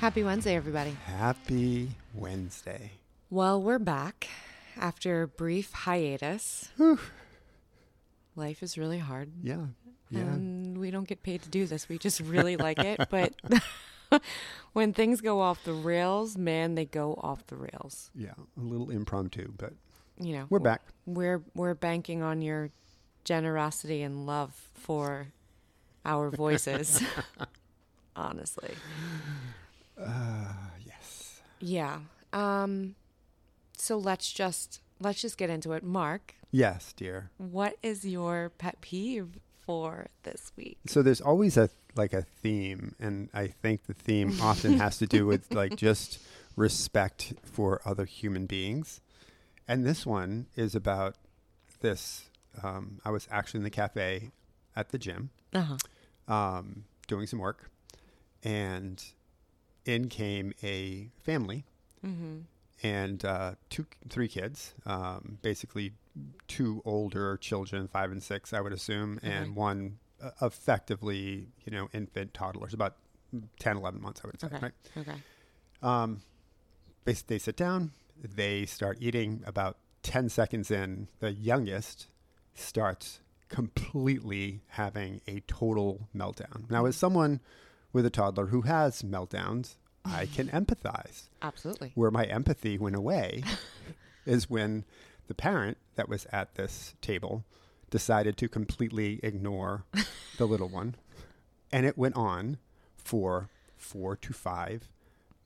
Happy Wednesday, everybody. Happy Wednesday. Well, we're back after a brief hiatus. Whew. Life is really hard. Yeah. And we don't get paid to do this. We just really like it. But when things go off the rails, man, they go off the rails. Yeah, a little impromptu, but you know, we're back. We're banking on your generosity and love for our voices. Honestly. Yes. Yeah. So let's just get into it. Mark. Yes, dear. What is your pet peeve for this week? So there's always a theme, and I think the theme often has to do with just respect for other human beings. And this one is about this. I was actually in the cafe at the gym, doing some work, and in came a family, and three kids, basically two older children, 5 and 6, I would assume, and one effectively, infant toddlers, about 10, 11 months, I would say, right? Okay. They sit down, they start eating. About 10 seconds in, the youngest starts completely having a total meltdown. Now, as someone with a toddler who has meltdowns, I can empathize. Absolutely. Where my empathy went away is when the parent that was at this table decided to completely ignore the little one. And it went on for 4 to 5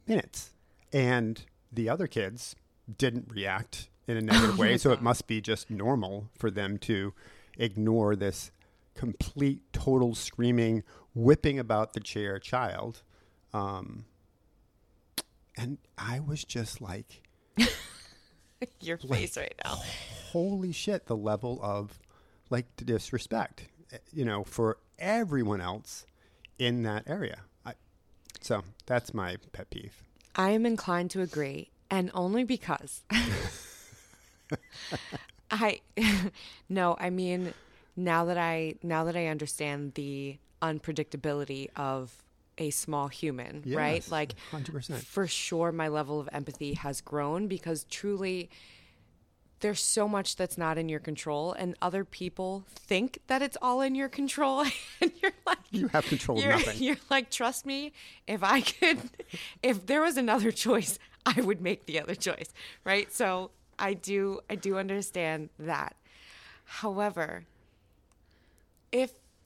minutes. And the other kids didn't react in a negative way. So it must be just normal for them to ignore this complete, total screaming, whipping about the chair child. And I was just like... Your face right now. Holy shit, the level of disrespect, for everyone else in that area. So that's my pet peeve. I am inclined to agree, and only because... now that I understand the unpredictability of a small human, yes, right? 100%. For sure, my level of empathy has grown, because truly there's so much that's not in your control, and other people think that it's all in your control, and you're like, you have control of nothing. You're like, trust me, if there was another choice, I would make the other choice, right? So I do understand that. However,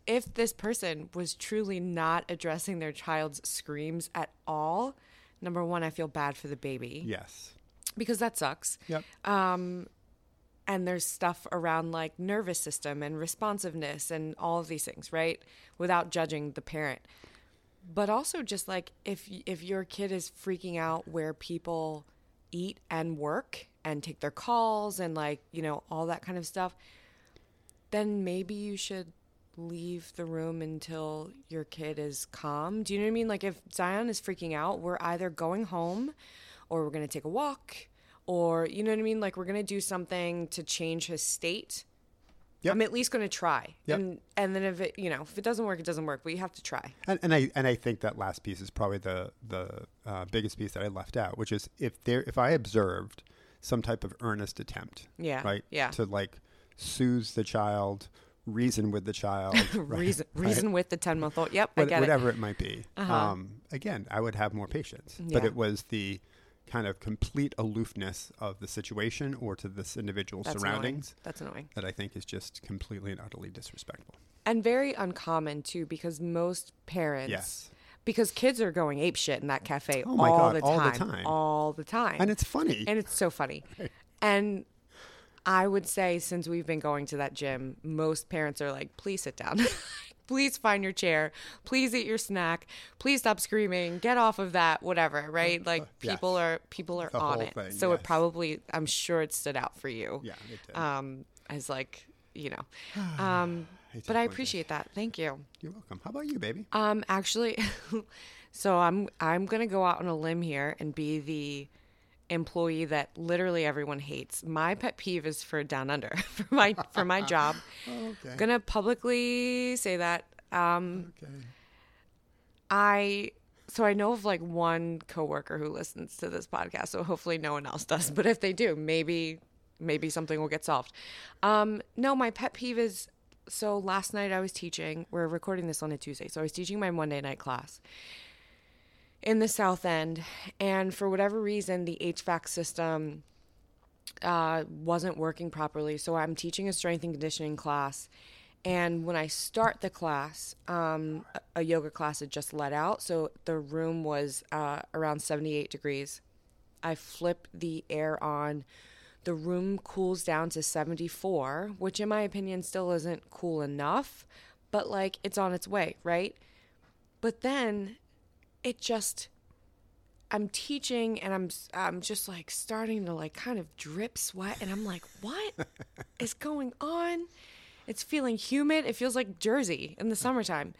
if this person was truly not addressing their child's screams at all, number one, I feel bad for the baby. Yes. Because that sucks. Yep. And there's stuff around nervous system and responsiveness and all of these things, right? Without judging the parent. But also just if your kid is freaking out where people eat and work and take their calls and all that kind of stuff, then maybe you should leave the room until your kid is calm. Do you know what I mean? If Zion is freaking out, we're either going home or we're going to take a walk, or you know what I mean? We're going to do something to change his state. Yep. I'm at least going to try. Yep. And then if it doesn't work, it doesn't work, but you have to try. And I think that last piece is probably the biggest piece that I left out, which is if I observed some type of earnest attempt, to soothe the child, reason with the child, right? reason with the 10-month-old. Yep, whatever it might be. Again, I would have more patience, but it was the kind of complete aloofness of the situation or to this individual's surroundings. That's annoying. That I think is just completely and utterly disrespectful, and very uncommon too, because most parents. Yes. Because kids are going apeshit in that cafe all the time. And it's funny. And it's so funny. Right. And I would say, since we've been going to that gym, most parents are like, please sit down. Please find your chair. Please eat your snack. Please stop screaming. Get off of that, whatever, right? People are the on it. Thing, so yes. It probably, I'm sure it stood out for you. Yeah, it did. As but I appreciate that. Thank you. You're welcome. How about you, baby? Actually, so I'm going to go out on a limb here and be the employee that literally everyone hates. My pet peeve is for Down Under, for my job. Okay. I'm going to publicly say that. Okay. I So I know of like one coworker who listens to this podcast, so hopefully no one else does. But if they do, maybe something will get solved. No, my pet peeve is, so last night I was teaching, we're recording this on a Tuesday, so I was teaching my Monday night class in the South End, and for whatever reason, the HVAC system wasn't working properly. So I'm teaching a strength and conditioning class, and when I start the class, a yoga class had just let out, so the room was around 78 degrees. I flip the air on. The room cools down to 74, which in my opinion still isn't cool enough, but like it's on its way, right? But then it just, I'm teaching and I'm just like starting to like kind of drip sweat, and I'm like, what is going on? It's feeling humid. It feels like Jersey in the summertime.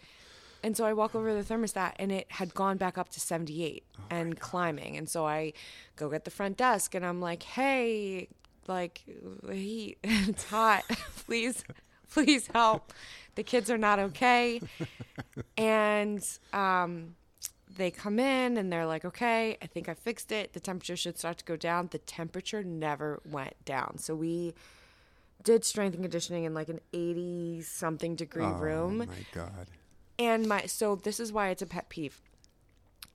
And so I walk over to the thermostat, and it had gone back up to 78 and climbing. And so I go get the front desk, and I'm like, hey, like, the heat, it's hot. Please help. The kids are not okay. And they come in, and they're like, okay, I think I fixed it. The temperature should start to go down. The temperature never went down. So we did strength and conditioning in like an 80-something degree room. Oh, my God. And so this is why it's a pet peeve,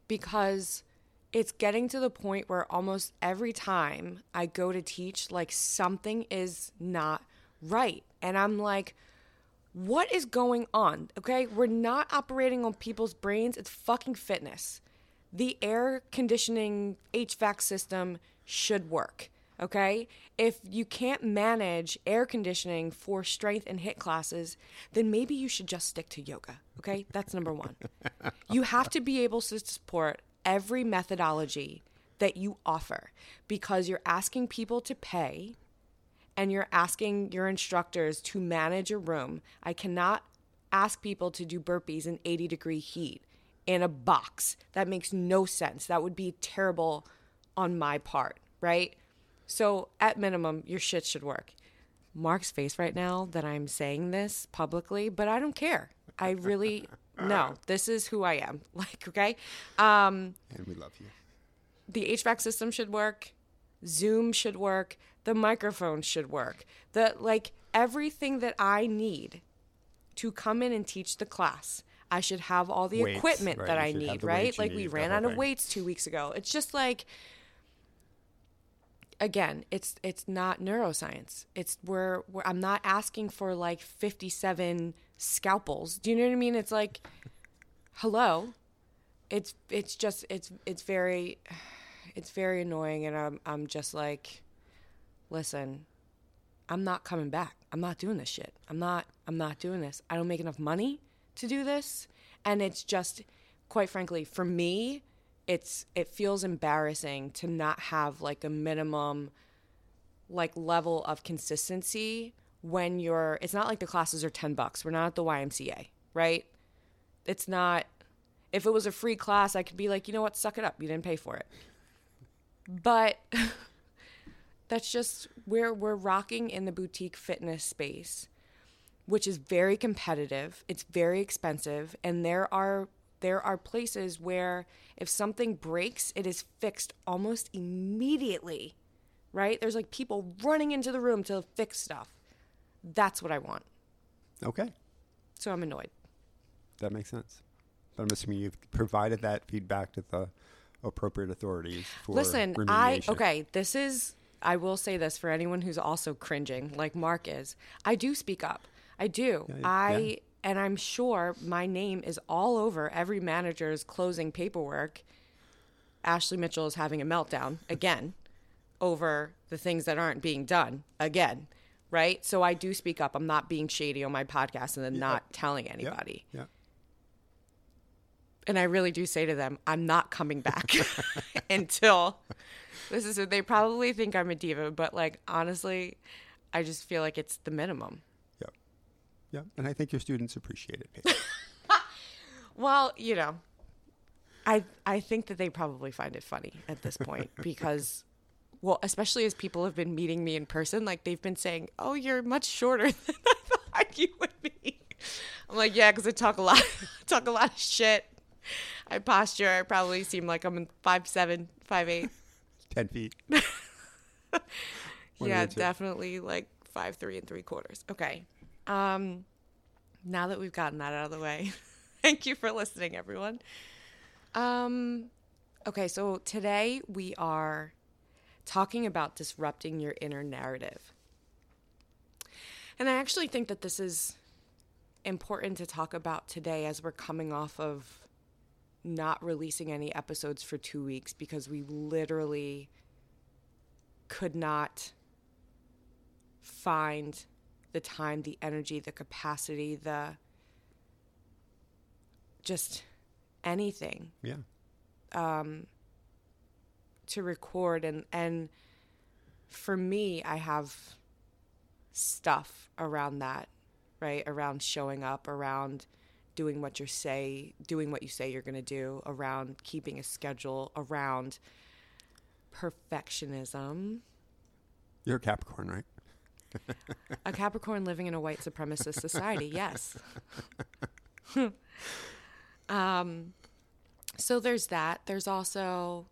because it's getting to the point where almost every time I go to teach, like something is not right. And I'm like, what is going on? Okay. We're not operating on people's brains. It's fucking fitness. The air conditioning HVAC system should work. Okay, if you can't manage air conditioning for strength and HIIT classes, then maybe you should just stick to yoga. Okay, that's number one. You have to be able to support every methodology that you offer, because you're asking people to pay and you're asking your instructors to manage a room. I cannot ask people to do burpees in 80 degree heat in a box. That makes no sense. That would be terrible on my part, right? So at minimum, your shit should work. Mark's face right now that I'm saying this publicly, but I don't care. I really, no, this is who I am. Like, okay. And we love you. The HVAC system should work. Zoom should work. The microphone should work. Like everything that I need to come in and teach the class, I should have all the weights, equipment right? That I need, right? Like we ran out of weights 2 weeks ago. It's just like... Again, it's not neuroscience. It's I'm not asking for like 57 scalpels. Do you know what I mean? It's like, hello. It's just it's very annoying, and I'm just like, listen, I'm not coming back. I'm not doing this shit. I'm not doing this. I don't make enough money to do this, and it's just, quite frankly, for me, it feels embarrassing to not have like a minimum like level of consistency when you're, it's not like the classes are $10. We're not at the YMCA, right? It's not, if it was a free class, I could be like, you know what, suck it up. You didn't pay for it. But that's just where we're rocking in the boutique fitness space, which is very competitive. It's very expensive. And there are places where if something breaks, it is fixed almost immediately, right? There's like people running into the room to fix stuff. That's what I want. Okay. So I'm annoyed. That makes sense. But I'm assuming you've provided that feedback to the appropriate authorities for remediation. I will say this for anyone who's also cringing, like Mark is. I do speak up. I do. Yeah, And I'm sure my name is all over every manager's closing paperwork. Ashley Mitchell is having a meltdown again over the things that aren't being done again, right? So I do speak up. I'm not being shady on my podcast and then not telling anybody. Yeah. And I really do say to them, I'm not coming back until this is, they probably think I'm a diva, but like, honestly, I just feel like it's the minimum. Yeah, and I think your students appreciate it. Well, you know, I think that they probably find it funny at this point because, well, especially as people have been meeting me in person, like they've been saying, oh, you're much shorter than I thought you would be. I'm like, yeah, because I talk a lot of shit. I posture. I probably seem like I'm 5'7", 5'8". 10 feet. Yeah, definitely like 5'3 3/4". Okay. Now that we've gotten that out of the way, thank you for listening, everyone. Okay, so today we are talking about disrupting your inner narrative. And I actually think that this is important to talk about today as we're coming off of not releasing any episodes for 2 weeks because we literally could not find the time, the energy, the capacity, the just anything. Yeah. To record. And for me, I have stuff around that, right? Around showing up, around doing what you say you're going to do, around keeping a schedule, around perfectionism. You're a Capricorn, right? A Capricorn living in a white supremacist society, yes. So there's that. There's also,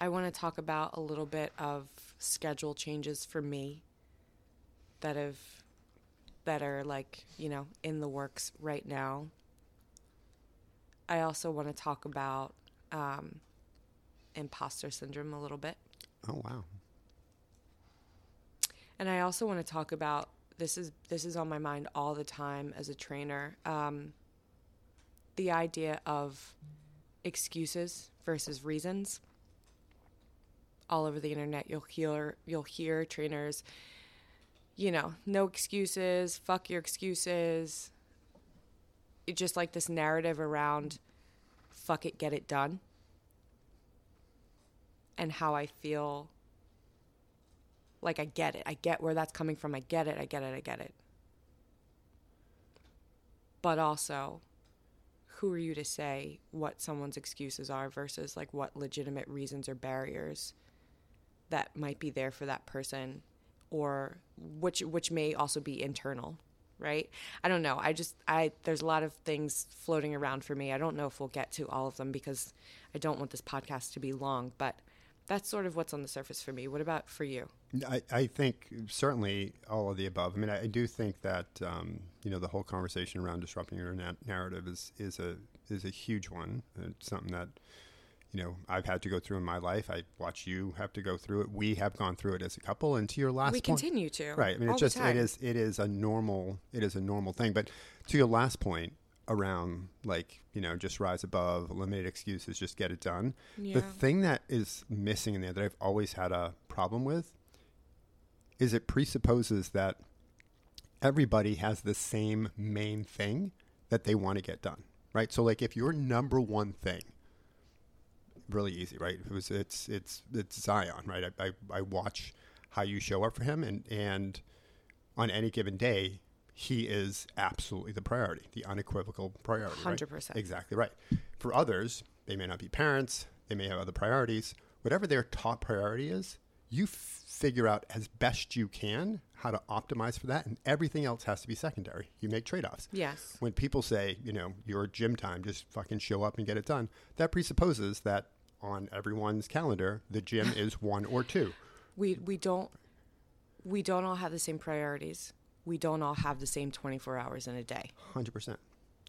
I want to talk about a little bit of schedule changes for me that are like, you know, in the works right now. I also want to talk about imposter syndrome a little bit. Oh, wow. And I also want to talk about, this is on my mind all the time as a trainer, the idea of excuses versus reasons. All over the internet, you'll hear trainers, you know, no excuses, fuck your excuses. It's just like this narrative around fuck it, get it done. And how I feel like I get it. I get where that's coming from. I get it. But also, who are you to say what someone's excuses are versus like what legitimate reasons or barriers that might be there for that person, or which may also be internal, right? I don't know. There's a lot of things floating around for me. I don't know if we'll get to all of them because I don't want this podcast to be long, but that's sort of what's on the surface for me. What about for you? I think certainly all of the above. I mean, I do think that, you know, the whole conversation around disrupting your narrative is a huge one. It's something that, you know, I've had to go through in my life. I watch you have to go through it. We have gone through it as a couple. And to your last point. We continue to. Right. I mean, it is a normal thing. But to your last point around, like, you know, just rise above, eliminate excuses, just get it done. Yeah. The thing that is missing in there that I've always had a problem with is it presupposes that everybody has the same main thing that they want to get done, right? So, like, if your number one thing, really easy, right? It's Zion, right? I watch how you show up for him, and on any given day, he is absolutely the priority, the unequivocal priority. 100%. Right? Exactly right. For others, they may not be parents, they may have other priorities. Whatever their top priority is, you figure out as best you can how to optimize for that, and everything else has to be secondary. You make trade-offs. Yes. When people say, you know, your gym time, just fucking show up and get it done, that presupposes that on everyone's calendar, the gym is one or two. We don't all have the same priorities. We don't all have the same 24 hours in a day. 100%.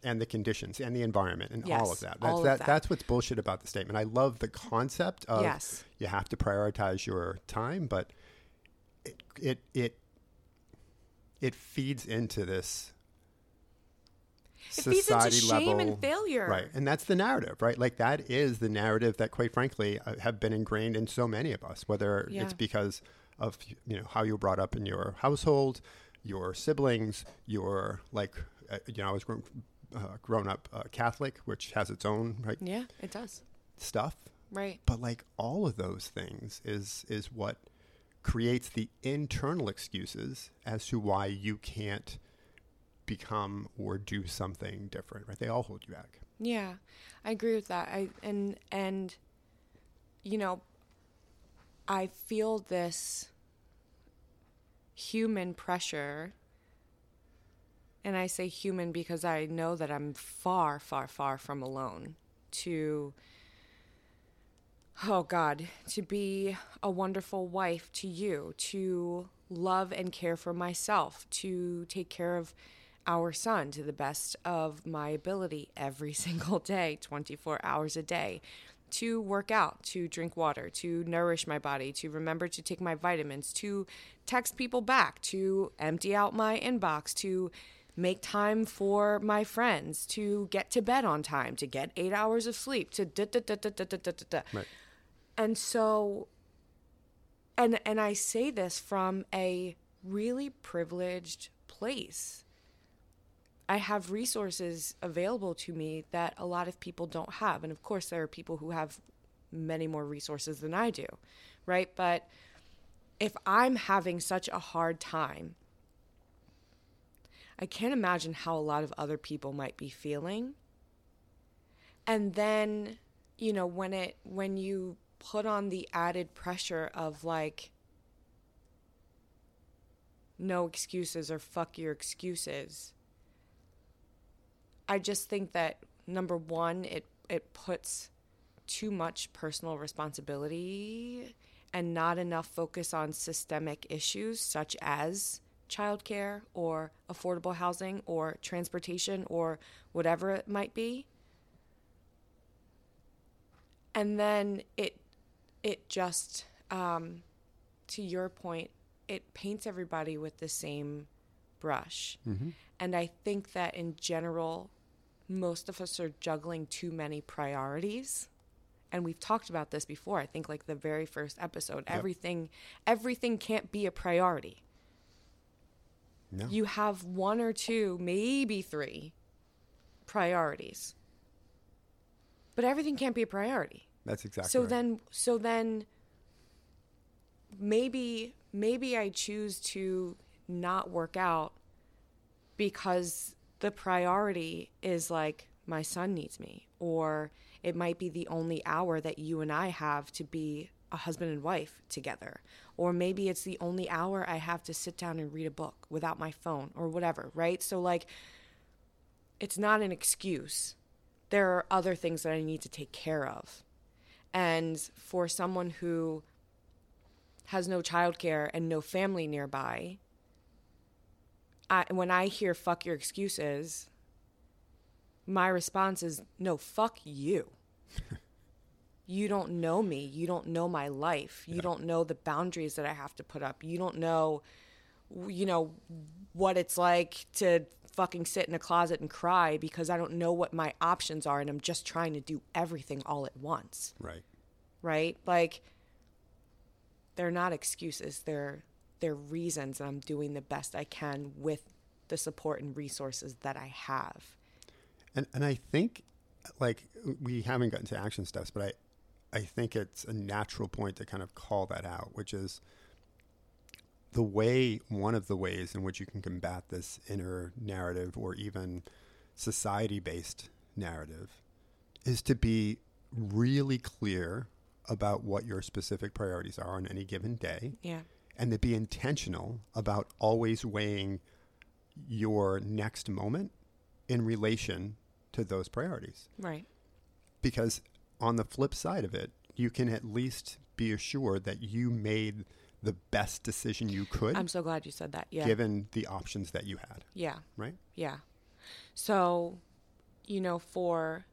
And the conditions and the environment and yes, all of that. That's what's bullshit about the statement. I love the concept of yes. You have to prioritize your time, but it feeds into this society level. It feeds into shame and failure. Right. And that's the narrative, right? Like that is the narrative that, quite frankly, have been ingrained in so many of us, whether it's because of, you know, how you were brought up in your household, your siblings, your, like, you know, I was grown up Catholic, which has its own, right? Yeah, it does. Stuff. Right. But like all of those things is what creates the internal excuses as to why you can't become or do something different, right? They all hold you back. Yeah, I agree with that. And you know, I feel this human pressure. And I say human because I know that I'm far, far, far from alone to, oh God, to be a wonderful wife to you, to love and care for myself, to take care of our son to the best of my ability every single day, 24 hours a day, to work out, to drink water, to nourish my body, to remember to take my vitamins, to text people back, to empty out my inbox, to make time for my friends, to get to bed on time, to get 8 hours of sleep, to da-da-da-da-da-da-da-da-da. Right. And so, and I say this from a really privileged place. I have resources available to me that a lot of people don't have. And of course, there are people who have many more resources than I do, right? But if I'm having such a hard time, I can't imagine how a lot of other people might be feeling. And then, you know, when you put on the added pressure of like, no excuses or fuck your excuses, I just think that, number one, it puts too much personal responsibility and not enough focus on systemic issues such as childcare or affordable housing or transportation or whatever it might be. And then it just, to your point, it paints everybody with the same brush. Mm-hmm. And I think that in general, most of us are juggling too many priorities. And we've talked about this before. I think like the very first episode, yep. everything can't be a priority. No. You have one or two, maybe three priorities. But everything can't be a priority. That's exactly so right. So then maybe I choose to not work out because the priority is like, my son needs me, or it might be the only hour that you and I have to be a husband and wife together, or maybe it's the only hour I have to sit down and read a book without my phone or whatever, right? So like, it's not an excuse. There are other things that I need to take care of. And for someone who has no childcare and no family nearby, when I hear fuck your excuses, my response is, no, fuck you. You don't know me. You don't know my life. You don't know the boundaries that I have to put up. You don't know, you know, what it's like to fucking sit in a closet and cry because I don't know what my options are and I'm just trying to do everything all at once. Right. Right? Like, they're not excuses. They're reasons that I'm doing the best I can with the support and resources that I have. And I think, like, we haven't gotten to action steps, but I think it's a natural point to kind of call that out, which is one of the ways in which you can combat this inner narrative or even society-based narrative is to be really clear about what your specific priorities are on any given day. Yeah. And to be intentional about always weighing your next moment in relation to those priorities. Right. Because on the flip side of it, you can at least be assured that you made the best decision you could. I'm so glad you said that. Yeah. Given the options that you had. Yeah. Right? Yeah. So, you know, for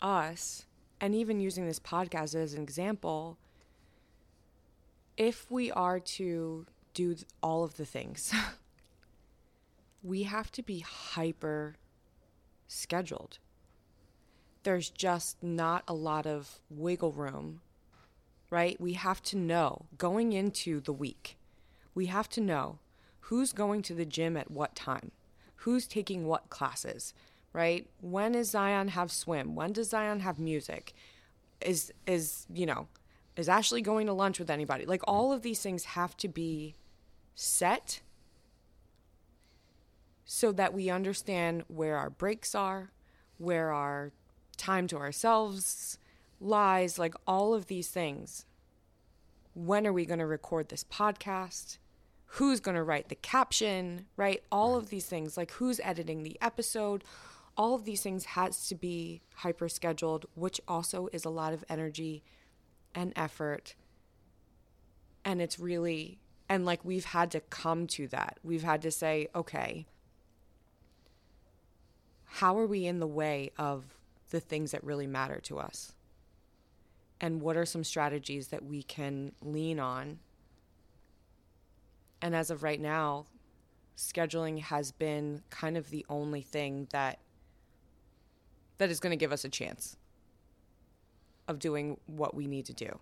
us, and even using this podcast as an example, if we are to do all of the things, we have to be hyper scheduled. There's just not a lot of wiggle room, right? We have to know going into the week, we have to know who's going to the gym at what time, who's taking what classes, right? When does Zion have swim? When does Zion have music? Is Ashley going to lunch with anybody? Like, all of these things have to be set so that we understand where our breaks are, where our time to ourselves lies, like all of these things. When are we going to record this podcast? Who's going to write the caption, right? All of these things, like who's editing the episode, all of these things has to be hyper-scheduled, which also is a lot of energy and effort. And it's really, and like we've had to come to that. We've had to say, okay, how are we in the way of the things that really matter to us? And what are some strategies that we can lean on? And as of right now, scheduling has been kind of the only thing that is going to give us a chance of doing what we need to do.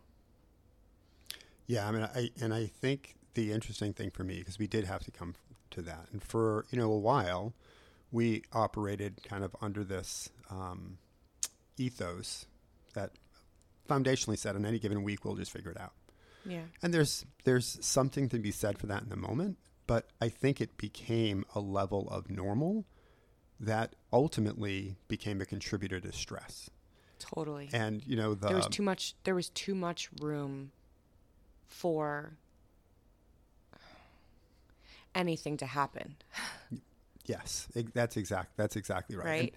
Yeah, I mean, I think the interesting thing for me, because we did have to come to that, and for a while, we operated kind of under this ethos that foundationally said, on any given week, we'll just figure it out. Yeah, and there's something to be said for that in the moment. But I think it became a level of normal that ultimately became a contributor to stress. Totally. And, there was too much room for anything to happen. Yes, that's exactly right. Right?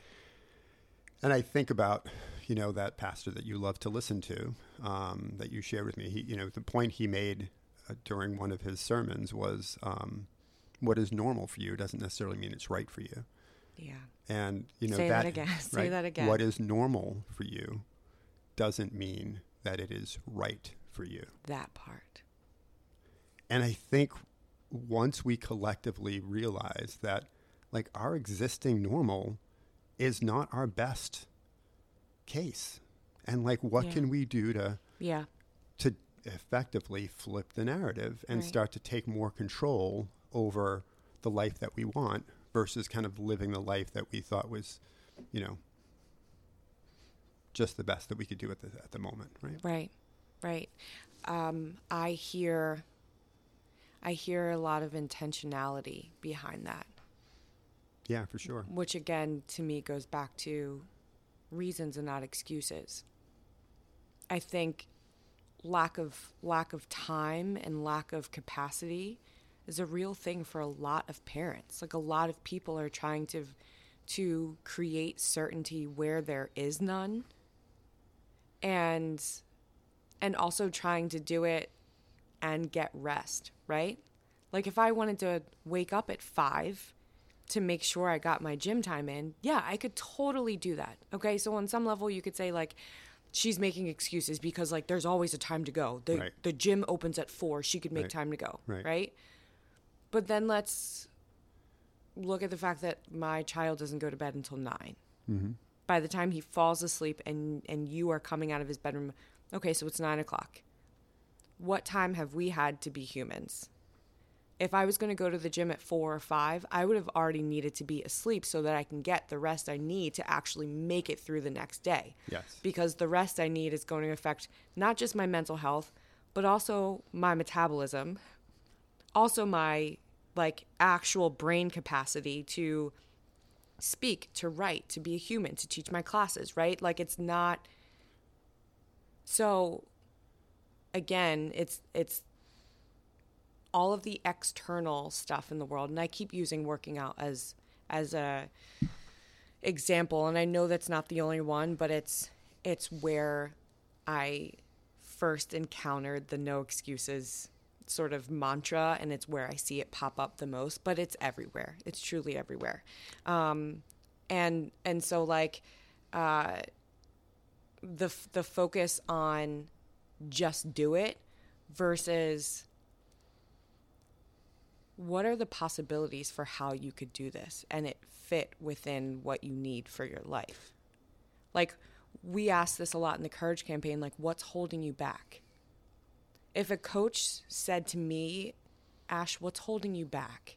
And I think about, that pastor that you love to listen to, that you shared with me, he the point he made during one of his sermons was, what is normal for you doesn't necessarily mean it's right for you. Yeah. And say that again. What is normal for you doesn't mean that it is right for you. That part. And I think once we collectively realize that like our existing normal is not our best case, and like, what can we do to effectively flip the narrative and start to take more control over the life that we want versus kind of living the life that we thought was, just the best that we could do at the moment. Right. Right. Right. I hear a lot of intentionality behind that. Yeah, for sure. Which again, to me, goes back to reasons and not excuses. I think lack of time and lack of capacity is a real thing for a lot of parents. Like a lot of people are trying to create certainty where there is none, and also trying to do it and get rest, right? Like if I wanted to wake up at 5 to make sure I got my gym time in, yeah, I could totally do that. Okay, so on some level you could say like, she's making excuses because like there's always a time to go. The gym opens at 4. She could make time to go, right? But then let's look at the fact that my child doesn't go to bed until 9. Mm-hmm. By the time he falls asleep and you are coming out of his bedroom, okay, so it's 9 o'clock. What time have we had to be humans? If I was going to go to the gym at 4 or 5, I would have already needed to be asleep so that I can get the rest I need to actually make it through the next day. Yes. Because the rest I need is going to affect not just my mental health, but also my metabolism, also my like actual brain capacity to speak, to write, to be a human, to teach my classes, right? Like it's not. So again, it's all of the external stuff in the world. And I keep using working out as a example. And I know that's not the only one, but it's where I first encountered the no excuses sort of mantra. And it's where I see it pop up the most, but it's everywhere. It's truly everywhere. And so like, the focus on just do it versus, what are the possibilities for how you could do this and it fit within what you need for your life? Like we ask this a lot in the Courage Campaign, like what's holding you back? If a coach said to me, Ash, what's holding you back?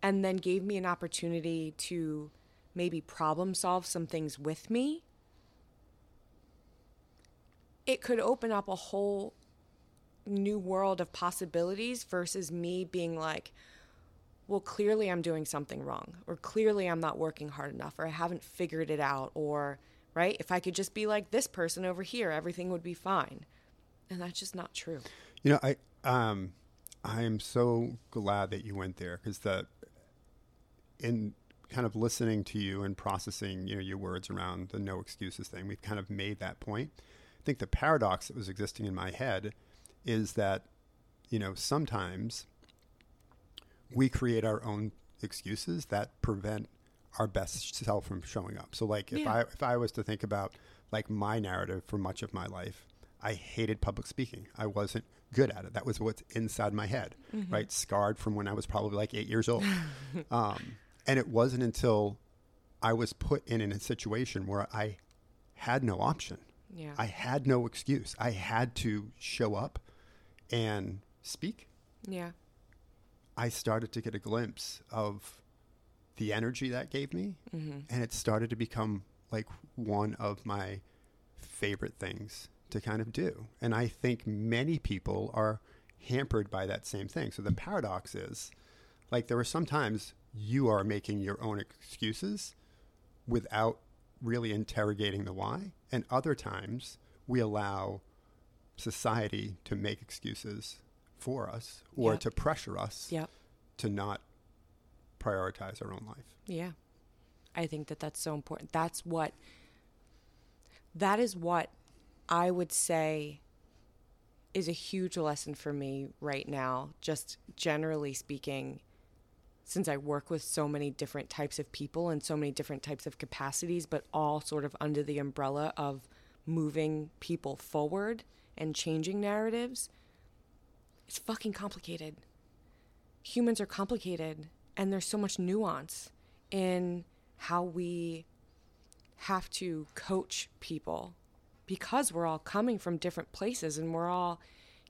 And then gave me an opportunity to maybe problem solve some things with me, it could open up a whole new world of possibilities versus me being like, well, clearly I'm doing something wrong, or clearly I'm not working hard enough, or I haven't figured it out, or right. If I could just be like this person over here, everything would be fine. And that's just not true. I am so glad that you went there because kind of listening to you and processing, you know, your words around the no excuses thing. We've kind of made that point. I think the paradox that was existing in my head is that, you know, sometimes we create our own excuses that prevent our best self from showing up. So like if I was to think about like my narrative for much of my life, I hated public speaking. I wasn't good at it. That was what's inside my head, mm-hmm. right? Scarred from when I was probably like 8 years old. And it wasn't until I was put in a situation where I had no option. Yeah. I had no excuse. I had to show up and speak. Yeah. I started to get a glimpse of the energy that gave me, mm-hmm. and it started to become like one of my favorite things to kind of do. And I think many people are hampered by that same thing. So the paradox is, like, there are sometimes you are making your own excuses without really interrogating the why, and other times we allow society to make excuses for us or to pressure us to not prioritize our own life. Yeah. I think that that's so important. That is what I would say is a huge lesson for me right now, just generally speaking, since I work with so many different types of people and so many different types of capacities, but all sort of under the umbrella of moving people forward and changing narratives. It's fucking complicated. Humans are complicated, and there's so much nuance in how we have to coach people because we're all coming from different places and we're all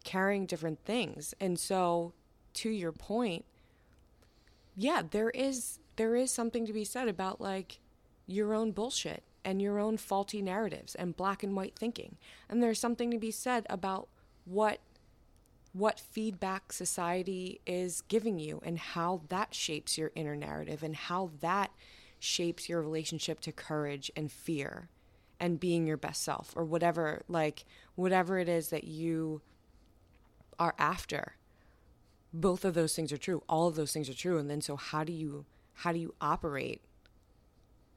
carrying different things. And so, to your point, yeah, there is something to be said about like your own bullshit and your own faulty narratives and black and white thinking. And there's something to be said about what feedback society is giving you and how that shapes your inner narrative and how that shapes your relationship to courage and fear and being your best self or whatever, like whatever it is that you are after. Both of those things are true. All of those things are true. And then so how do you operate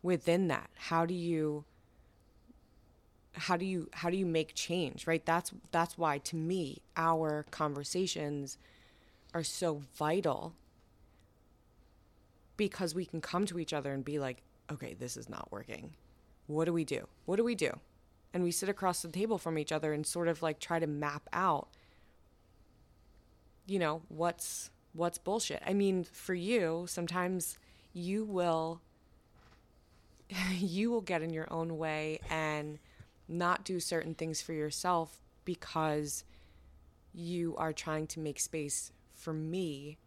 within that? How do you make change, right? That's why, to me, our conversations are so vital, because we can come to each other and be like, okay, this is not working. What do we do? And we sit across the table from each other and sort of like try to map out, you know, what's bullshit. I mean, for you, sometimes you will get in your own way and not do certain things for yourself because you are trying to make space for me,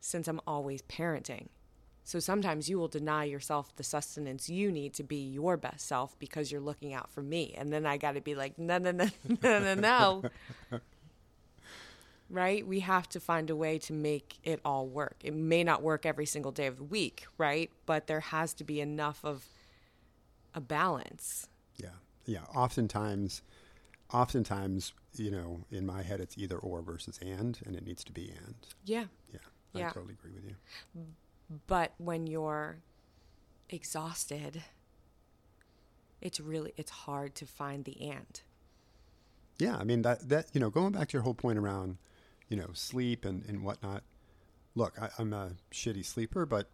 since I'm always parenting. So sometimes you will deny yourself the sustenance you need to be your best self because you're looking out for me. And then I got to be like, no. Right? We have to find a way to make it all work. It may not work every single day of the week, right? But there has to be enough of a balance. Yeah. Yeah, oftentimes, you know, in my head, it's either or versus and it needs to be and. Yeah. Yeah, I totally agree with you. But when you're exhausted, it's hard to find the and. Yeah, I mean, that you know, going back to your whole point around, you know, sleep and whatnot, look, I'm a shitty sleeper, but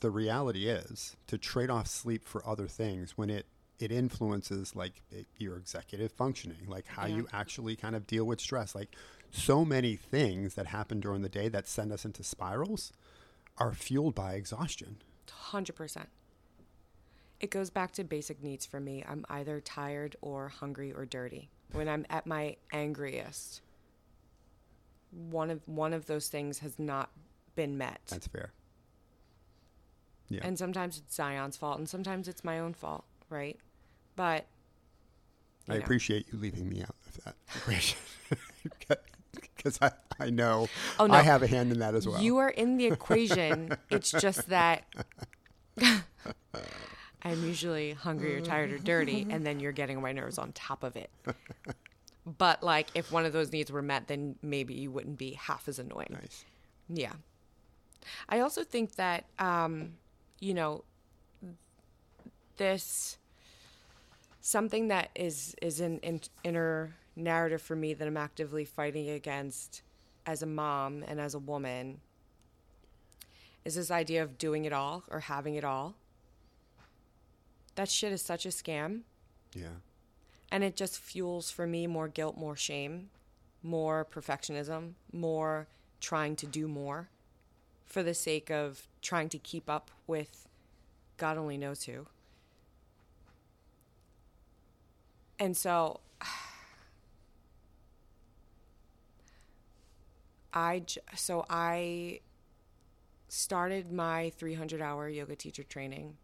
the reality is to trade off sleep for other things when it influences like your executive functioning, like how you actually kind of deal with stress. Like so many things that happen during the day that send us into spirals are fueled by exhaustion. 100%. It goes back to basic needs for me. I'm either tired or hungry or dirty. When I'm at my angriest, one of those things has not been met. That's fair. Yeah. And sometimes it's Zion's fault and sometimes it's my own fault, right? But I appreciate you leaving me out of that equation, because I know I have a hand in that as well. You are in the equation. It's just that I'm usually hungry or tired or dirty, and then you're getting my nerves on top of it. But like, if one of those needs were met, then maybe you wouldn't be half as annoying. Nice. Yeah. I also think that you know, this something that is an inner narrative for me that I'm actively fighting against as a mom and as a woman is this idea of doing it all or having it all. That shit is such a scam. Yeah. And it just fuels for me more guilt, more shame, more perfectionism, more trying to do more for the sake of trying to keep up with God only knows who. And so I started my 300-hour yoga teacher training.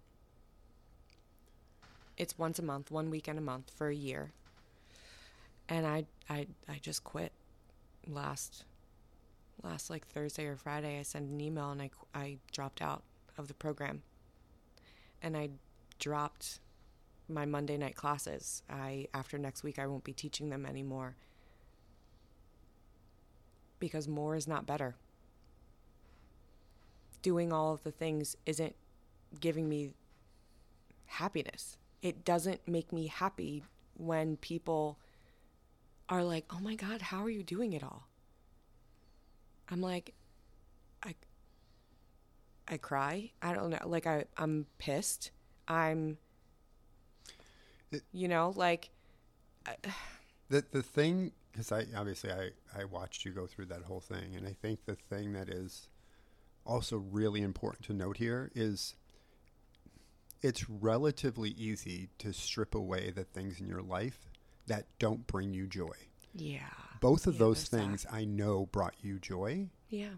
It's once a month, one weekend a month for a year. And I just quit last like Thursday or Friday. I sent an email and I dropped out of the program. And I dropped my Monday night classes. After next week, I won't be teaching them anymore. Because more is not better. Doing all of the things isn't giving me happiness. It doesn't make me happy when people are like, oh my God, how are you doing it all? I'm like, I cry. I don't know. Like I'm pissed. The thing, because I watched you go through that whole thing. And I think the thing that is also really important to note here is it's relatively easy to strip away the things in your life that don't bring you joy. Yeah. Both of those things that I know brought you joy. Yeah.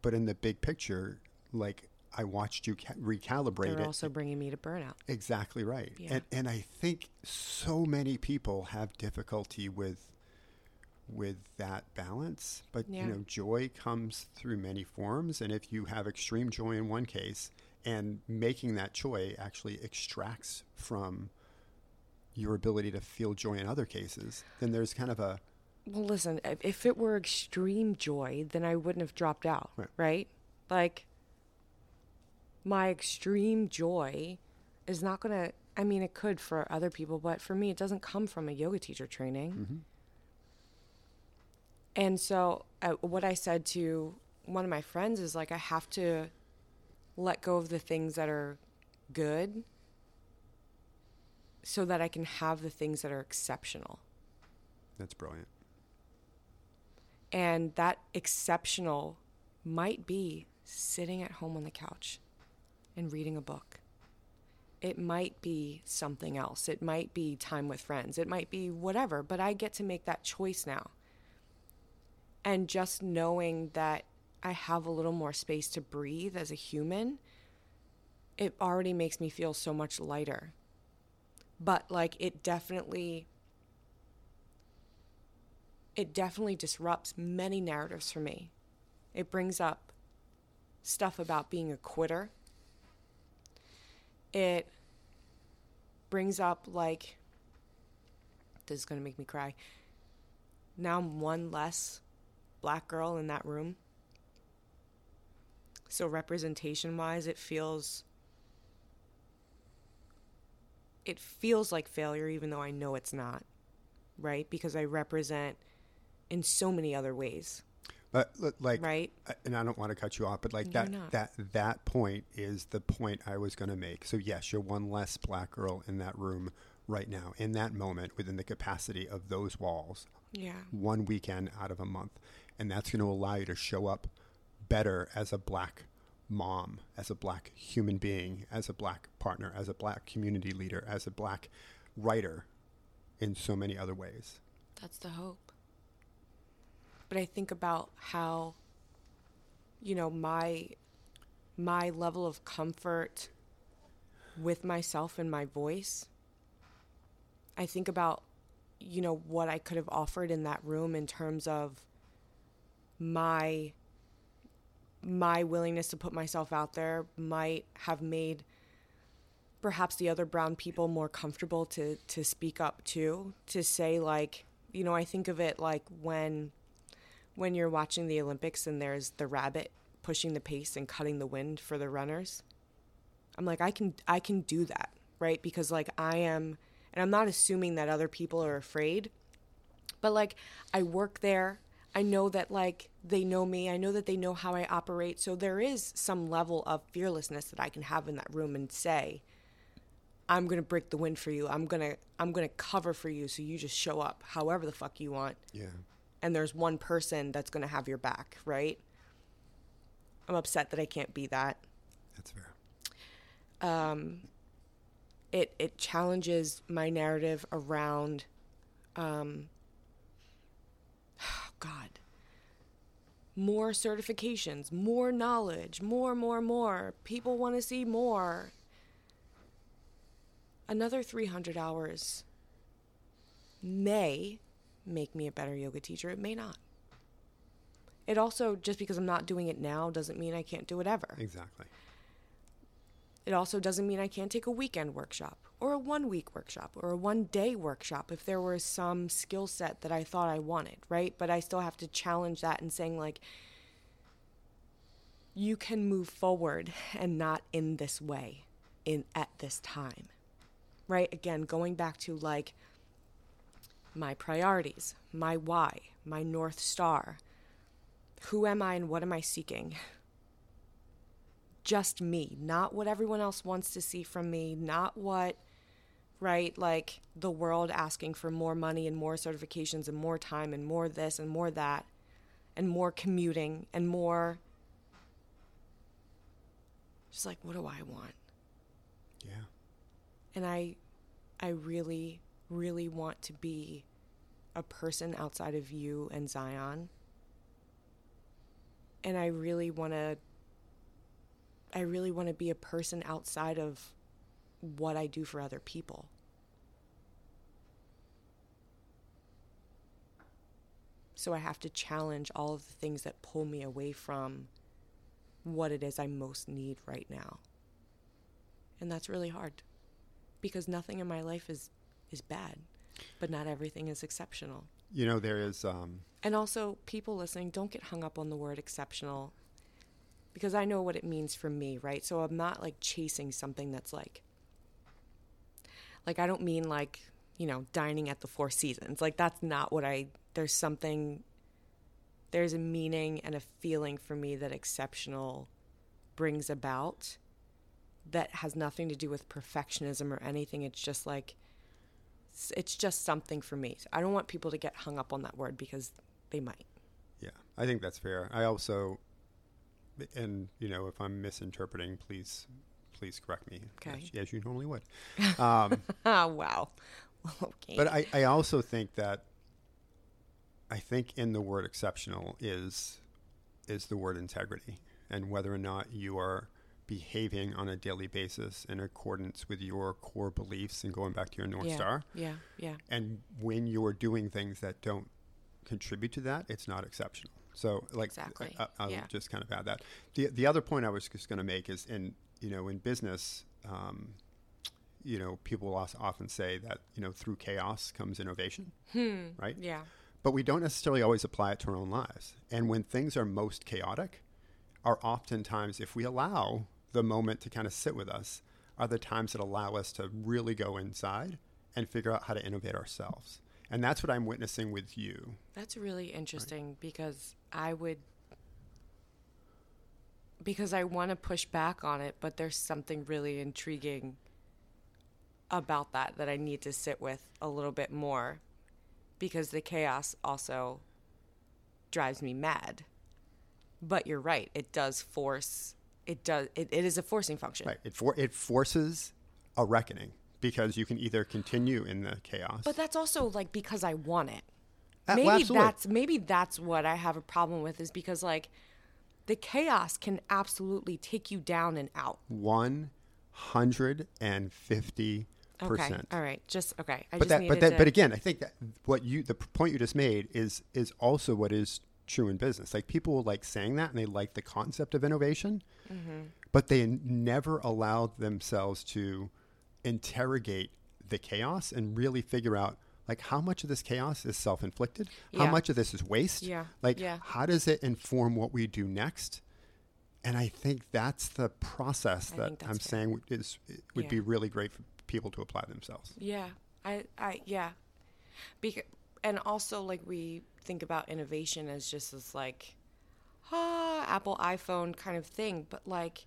But in the big picture, like I watched you recalibrate it. They're also bringing me to burnout. Exactly right. Yeah. And I think so many people have difficulty with that balance. But, you know, joy comes through many forms. And if you have extreme joy in one case and making that joy actually extracts from your ability to feel joy in other cases, then there's kind of a... Well, listen, if it were extreme joy, then I wouldn't have dropped out, right? Like, my extreme joy is not going to... I mean, it could for other people, but for me, it doesn't come from a yoga teacher training. Mm-hmm. And so what I said to one of my friends is, like, I have to let go of the things that are good so that I can have the things that are exceptional. That's brilliant. And that exceptional might be sitting at home on the couch and reading a book. It might be something else. It might be time with friends. It might be whatever, but I get to make that choice now. And just knowing that I have a little more space to breathe as a human, it already makes me feel so much lighter. But, like, it definitely disrupts many narratives for me. It brings up stuff about being a quitter. It brings up, like, this is going to make me cry. Now I'm one less black girl in that room. So representation-wise, it feels like failure, even though I know it's not, right? Because I represent in so many other ways. But like, right? And I don't want to cut you off, but like that point is the point I was going to make. So yes, you're one less black girl in that room right now, in that moment, within the capacity of those walls. Yeah. One weekend out of a month, and that's going to allow you to show up better as a black mom, as a black human being, as a black partner, as a black community leader, as a black writer in so many other ways. That's the hope. But I think about how, you know, my level of comfort with myself and my voice. I think about, you know, what I could have offered in that room in terms of my willingness to put myself out there might have made perhaps the other brown people more comfortable to speak up to say, like, you know, I think of it like when you're watching the Olympics and there's the rabbit pushing the pace and cutting the wind for the runners. I'm like, I can do that, right? Because like I am, and I'm not assuming that other people are afraid, but like I work there. I know that like they know me. I know that they know how I operate. So there is some level of fearlessness that I can have in that room and say, I'm going to break the wind for you. I'm going to cover for you. So you just show up however the fuck you want. Yeah. And there's one person that's going to have your back, right? I'm upset that I can't be that. That's fair. It challenges my narrative around more certifications, more knowledge, more. People want to see more. Another 300 hours may make me a better yoga teacher. It may not. It also, just because I'm not doing it now, doesn't mean I can't do it ever. Exactly. It also doesn't mean I can't take a weekend workshop or a 1 week workshop or a 1 day workshop if there was some skill set that I thought I wanted, right? But I still have to challenge that and saying like, you can move forward and not in this way at this time, right? Again, going back to like my priorities, my why, my North Star, who am I and what am I seeking? Just me, not what everyone else wants to see from me, not what, right, like the world asking for more money and more certifications and more time and more this and more that and more commuting and more. Just like, what do I want? Yeah. And I really, really want to be a person outside of you and Zion. And I really want to be a person outside of what I do for other people. So I have to challenge all of the things that pull me away from what it is I most need right now. And that's really hard because nothing in my life is bad, but not everything is exceptional. You know, there is... And also, people listening, don't get hung up on the word exceptional. Because I know what it means for me, right? So I'm not like chasing something that's like I don't mean like, you know, dining at the Four Seasons. Like that's not what there's a meaning and a feeling for me that exceptional brings about that has nothing to do with perfectionism or anything. It's just like, it's just something for me. So I don't want people to get hung up on that word because they might. Yeah, I think that's fair. I also... And, you know, if I'm misinterpreting, please correct me. Okay. As you normally would. Oh, wow. Okay. But I also think that in the word exceptional is the word integrity, and whether or not you are behaving on a daily basis in accordance with your core beliefs and going back to your North Star. Yeah, yeah. And when you're doing things that don't contribute to that, it's not exceptional. So like, exactly. I'll just kind of add that. The other point I was just going to make is in business, you know, people often say that, you know, through chaos comes innovation, right? Yeah. But we don't necessarily always apply it to our own lives. And when things are most chaotic are oftentimes, if we allow the moment to kind of sit with us, are the times that allow us to really go inside and figure out how to innovate ourselves. And that's what I'm witnessing with you. That's really interesting, right? Because I want to push back on it, but there's something really intriguing about that I need to sit with a little bit more, because the chaos also drives me mad. But you're right. It does force. It does. It is a forcing function. Right. It forces a reckoning. Because you can either continue in the chaos. But that's also like because I want it. Maybe that's what I have a problem with, is because like the chaos can absolutely take you down and out. 150%. Okay. All right. But again, I think that the point you just made is also what is true in business. Like people will like saying that and they like the concept of innovation, but they never allowed themselves to interrogate the chaos and really figure out like how much of this chaos is self-inflicted, how much of this is waste, how does it inform what we do next, And I think that's the process that I'm saying would be really great for people to apply themselves. Yeah. And also, like, we think about innovation as just this, like, Apple iPhone kind of thing. But, like,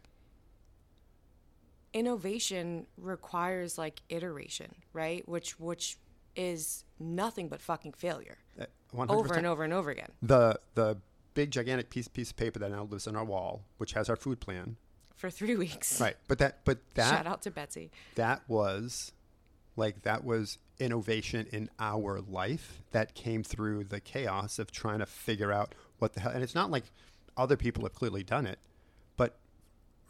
innovation requires, like, iteration, right? Which is nothing but fucking failure 100%. Over and over and over again. The big, gigantic piece of paper that now lives on our wall, which has our food plan. For 3 weeks. Right. But that. Shout out to Betsy. That was innovation in our life that came through the chaos of trying to figure out what the hell. And it's not like other people have clearly done it, but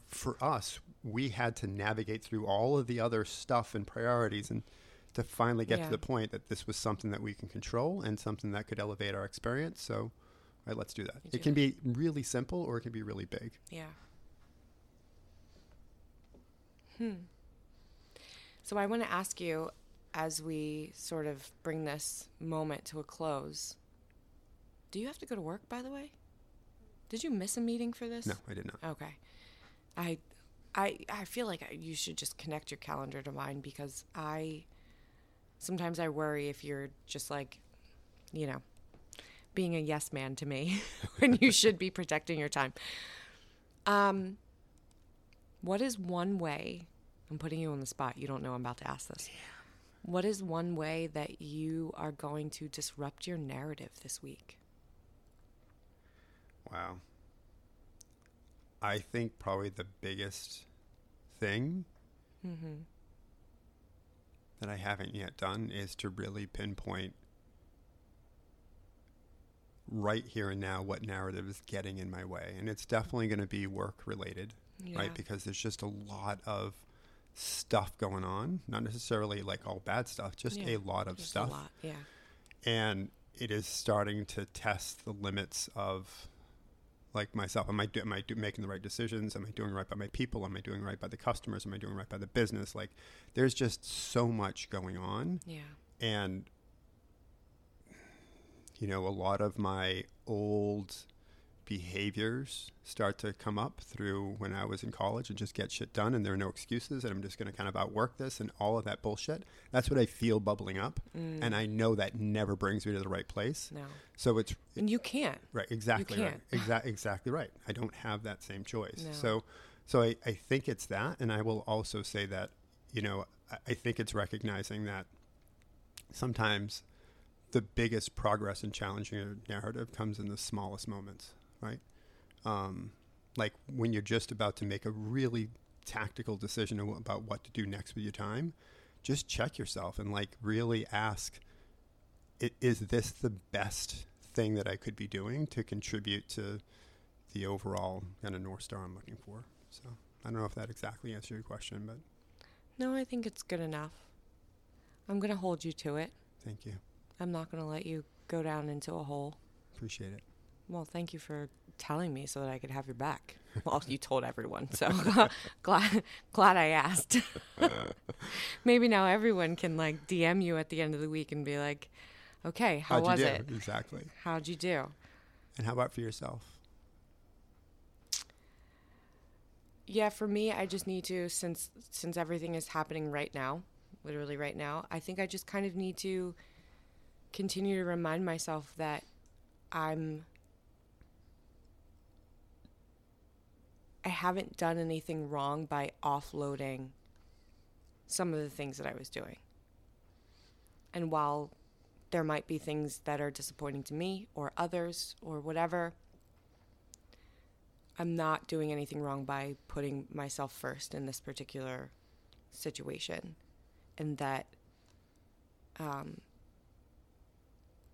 for us, we had to navigate through all of the other stuff and priorities and to finally get to the point that this was something that we can control and something that could elevate our experience. So, right, let's do that. It can be really simple or it can be really big. Yeah. So I want to ask you, as we sort of bring this moment to a close, do you have to go to work, by the way? Did you miss a meeting for this? No, I did not. Okay. I feel like you should just connect your calendar to mine, because sometimes I worry if you're just like, you know, being a yes man to me when you should be protecting your time. What is one way, I'm putting you on the spot, you don't know I'm about to ask this. Damn. What is one way that you are going to disrupt your narrative this week? Wow. I think probably the biggest thing that I haven't yet done is to really pinpoint right here and now what narrative is getting in my way. And it's definitely going to be work related, right? Because there's just a lot of stuff going on, not necessarily like all bad stuff, just a lot of stuff. A lot. Yeah. And it is starting to test the limits of like myself. Am I making the right decisions? Am I doing right by my people? Am I doing right by the customers? Am I doing right by the business? Like, there's just so much going on. Yeah. And, you know, a lot of my old behaviors start to come up through when I was in college and just get shit done and there are no excuses and I'm just going to kind of outwork this and all of that bullshit. That's what I feel bubbling up. And I know that never brings me to the right place. No. So it's... And you can't. Right. Exactly. You can't. Right. Exactly right. I don't have that same choice. No. So I think it's that. And I will also say that, you know, I think it's recognizing that sometimes the biggest progress in challenging a narrative comes in the smallest moments, right? Like when you're just about to make a really tactical decision about what to do next with your time, just check yourself and like really ask, is this the best thing that I could be doing to contribute to the overall kind of North Star I'm looking for? So I don't know if that exactly answered your question, but. No, I think it's good enough. I'm going to hold you to it. Thank you. I'm not going to let you go down into a hole. Appreciate it. Well, thank you for telling me so that I could have your back. Well, you told everyone, so glad I asked. Maybe now everyone can, like, DM you at the end of the week and be like, okay, how'd you do? Exactly. How'd you do? And how about for yourself? Yeah, for me, I just need to, since everything is happening right now, literally right now, I think I just kind of need to continue to remind myself that I haven't done anything wrong by offloading some of the things that I was doing. And while there might be things that are disappointing to me or others or whatever, I'm not doing anything wrong by putting myself first in this particular situation. And that,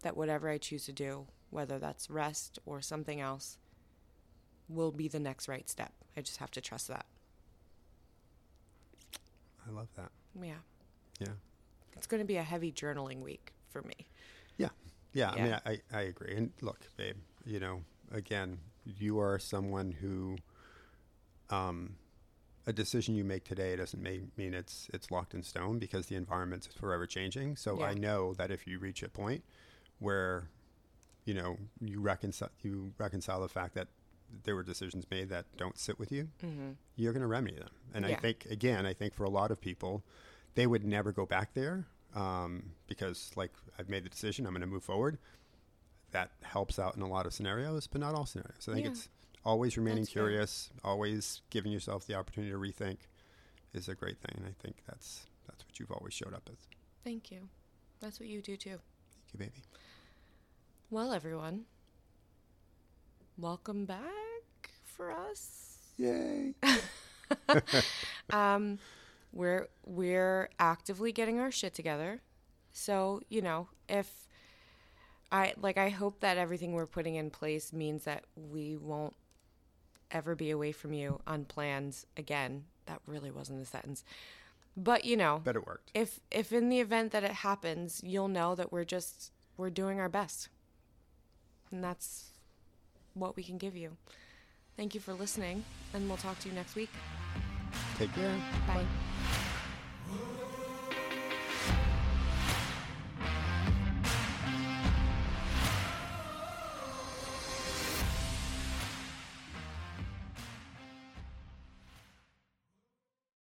that whatever I choose to do, whether that's rest or something else, will be the next right step. I just have to trust that. I love that. Yeah. Yeah. It's going to be a heavy journaling week for me. Yeah. Yeah. I mean, I agree. And look, babe, you know, again, you are someone who, a decision you make today doesn't mean it's locked in stone, because the environment's forever changing. So I know that if you reach a point where, you know, you reconcile the fact that there were decisions made that don't sit with you, mm-hmm. you're going to remedy them. And yeah. I think for a lot of people, they would never go back there because, like, I've made the decision, I'm going to move forward. That helps out in a lot of scenarios, but not all scenarios. So I think it's always remaining curious, always giving yourself the opportunity to rethink is a great thing. And I think that's what you've always showed up as. Thank you. That's what you do too. Thank you, baby. Well, everyone, welcome back for us. Yay. We're actively getting our shit together. So, you know, I hope that everything we're putting in place means that we won't ever be away from you on plans again. That really wasn't a sentence. But, you know, but it worked. If in the event that it happens, you'll know that we're doing our best. And that's what we can give you. Thank you for listening, and we'll talk to you next week. Take care. Bye.